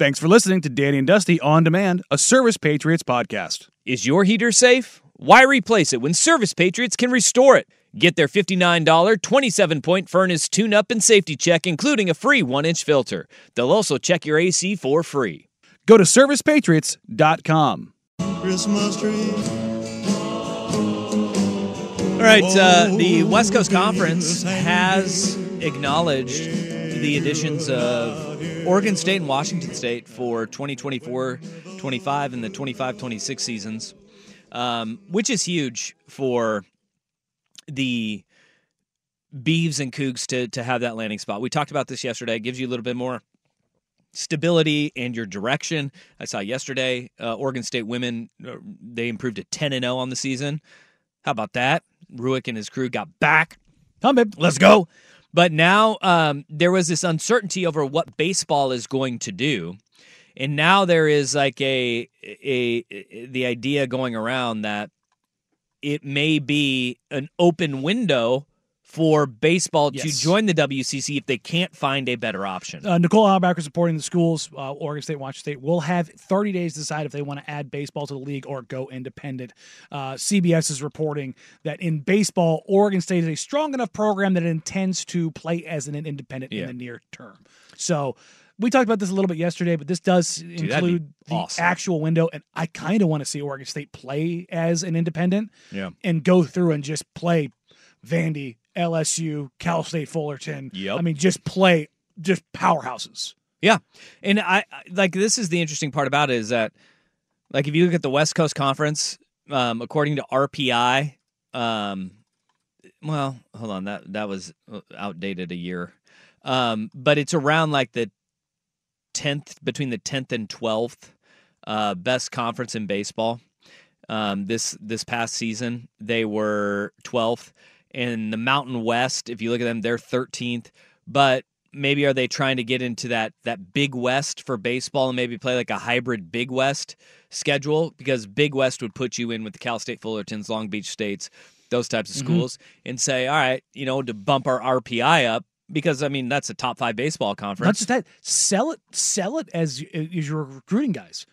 Thanks for listening to Danny and Dusty On Demand, a Service Patriots podcast. Is your heater safe? Why replace it when Service Patriots can restore it? Get their $59 27-point furnace tune-up and safety check, including a free 1-inch filter. They'll also check your AC for free. Go to ServicePatriots.com. Christmas tree. All right, the West Coast Conference has acknowledged the additions of Oregon State and Washington State for 2024-25 and the 25-26 seasons, which is huge for the Beavs and Cougs to have that landing spot. We talked about this yesterday. It gives you a little bit more stability and your direction. I saw yesterday Oregon State women, they improved to 10-0 on the season. How about that? Ruick and his crew got back. Come, babe. Let's go. But now there was this uncertainty over what baseball is going to do, and now there is like the idea going around that it may be an open window for baseball to join the WCC if they can't find a better option. Nicole Auerbach is supporting the schools. Oregon State, Washington State will have 30 days to decide if they want to add baseball to the league or go independent. CBS is reporting that in baseball, Oregon State is a strong enough program that it intends to play as an independent in the near term. So we talked about this a little bit yesterday, but this does include the actual window, and I kind of want to see Oregon State play as an independent and go through and just play Vandy, LSU, Cal State Fullerton. I mean, just powerhouses. Yeah. And I like, this is the interesting part about it is that, like, if you look at the West Coast Conference, according to RPI, well, hold on, that was outdated a year. But it's around like the 10th, between the 10th and 12th best conference in baseball. This past season, they were 12th. In the Mountain West, if you look at them, they're 13th. But maybe are they trying to get into that Big West for baseball and maybe play like a hybrid Big West schedule? Because Big West would put you in with the Cal State Fullertons, Long Beach States, those types of schools, and say, all right, to bump our RPI up. Because, I mean, that's a top 5 baseball conference. Not just that. Sell it as your recruiting guys.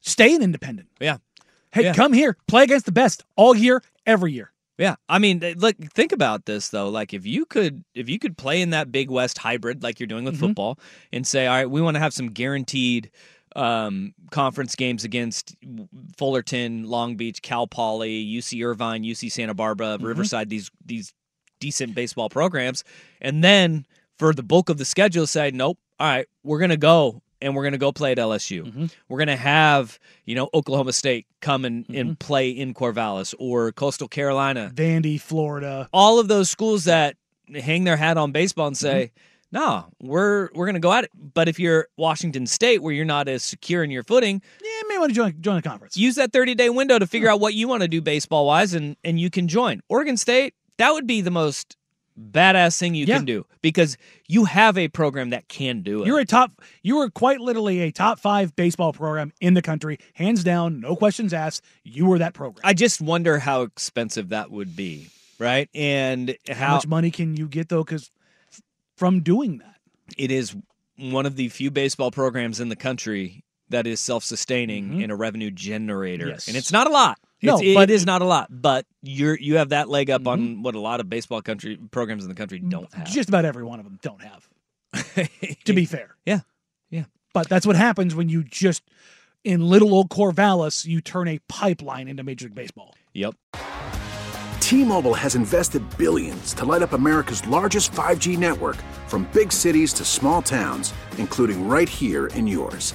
Stay an independent. Yeah. Hey, come here. Play against the best all year, every year. Yeah, I mean, look, think about this though. Like, if you could play in that Big West hybrid, like you're doing with football, and say, all right, we want to have some guaranteed conference games against Fullerton, Long Beach, Cal Poly, UC Irvine, UC Santa Barbara, Riverside, these decent baseball programs, and then for the bulk of the schedule, say, nope, all right, we're gonna go. And we're going to go play at LSU. We're going to have, Oklahoma State come and play in Corvallis or Coastal Carolina. Vandy, Florida. All of those schools that hang their hat on baseball and say, no, we're going to go at it. But if you're Washington State, where you're not as secure in your footing, you may want to join the conference. Use that 30-day window to figure out what you want to do baseball-wise, and you can join. Oregon State, that would be the most badass thing you can do, because you have a program that can do it. You were quite literally a top 5 baseball program in the country, hands down, no questions asked. You were that program. I just wonder how expensive that would be, right? And how much money can you get though? Because from doing that, it is one of the few baseball programs in the country that is self-sustaining and a revenue generator, and it's not a lot. It is not a lot, but you have that leg up on what a lot of baseball programs in the country don't have. Just about every one of them don't have, to be fair. Yeah, yeah. But that's what happens when you just, in little old Corvallis, you turn a pipeline into Major League Baseball. Yep. T-Mobile has invested billions to light up America's largest 5G network, from big cities to small towns, including right here in yours.